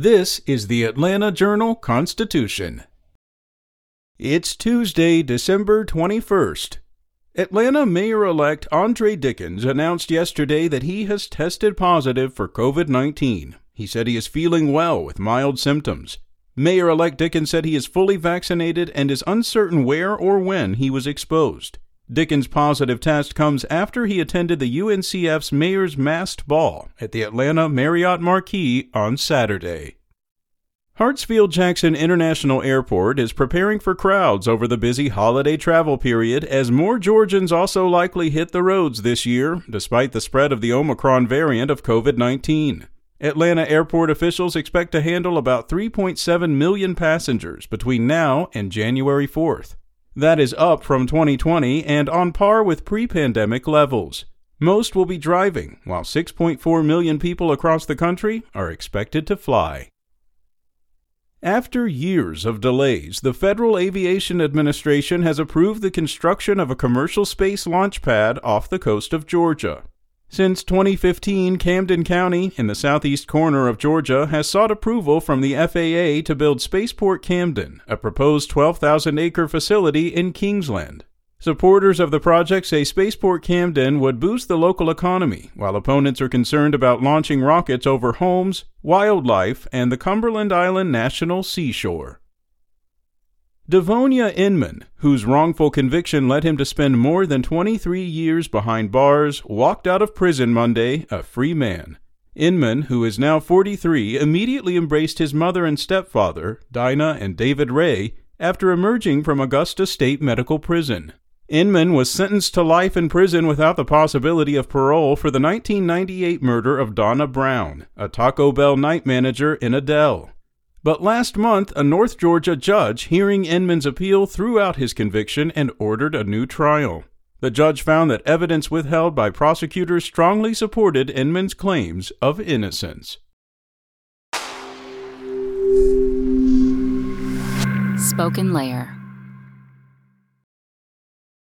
This is the Atlanta Journal-Constitution. It's Tuesday, December 21st. Atlanta Mayor-elect Andre Dickens announced yesterday that he has tested positive for COVID-19. He said he is feeling well with mild symptoms. Mayor-elect Dickens said he is fully vaccinated and is uncertain where or when he was exposed. Dickens' positive test comes after he attended the UNCF's Mayor's Masked Ball at the Atlanta Marriott Marquis on Saturday. Hartsfield-Jackson International Airport is preparing for crowds over the busy holiday travel period as more Georgians also likely hit the roads this year, despite the spread of the Omicron variant of COVID-19. Atlanta airport officials expect to handle about 3.7 million passengers between now and January 4th. That is up from 2020 and on par with pre-pandemic levels. Most will be driving, while 6.4 million people across the country are expected to fly. After years of delays, the Federal Aviation Administration has approved the construction of a commercial space launch pad off the coast of Georgia. Since 2015, Camden County, in the southeast corner of Georgia, has sought approval from the FAA to build Spaceport Camden, a proposed 12,000-acre facility in Kingsland. Supporters of the project say Spaceport Camden would boost the local economy, while opponents are concerned about launching rockets over homes, wildlife, and the Cumberland Island National Seashore. Devonia Inman, whose wrongful conviction led him to spend more than 23 years behind bars, walked out of prison Monday, a free man. Inman, who is now 43, immediately embraced his mother and stepfather, Dinah and David Ray, after emerging from Augusta State Medical Prison. Inman was sentenced to life in prison without the possibility of parole for the 1998 murder of Donna Brown, a Taco Bell night manager in Adel. But last month, a North Georgia judge hearing Inman's appeal threw out his conviction and ordered a new trial. The judge found that evidence withheld by prosecutors strongly supported Inman's claims of innocence. Spoken Layer.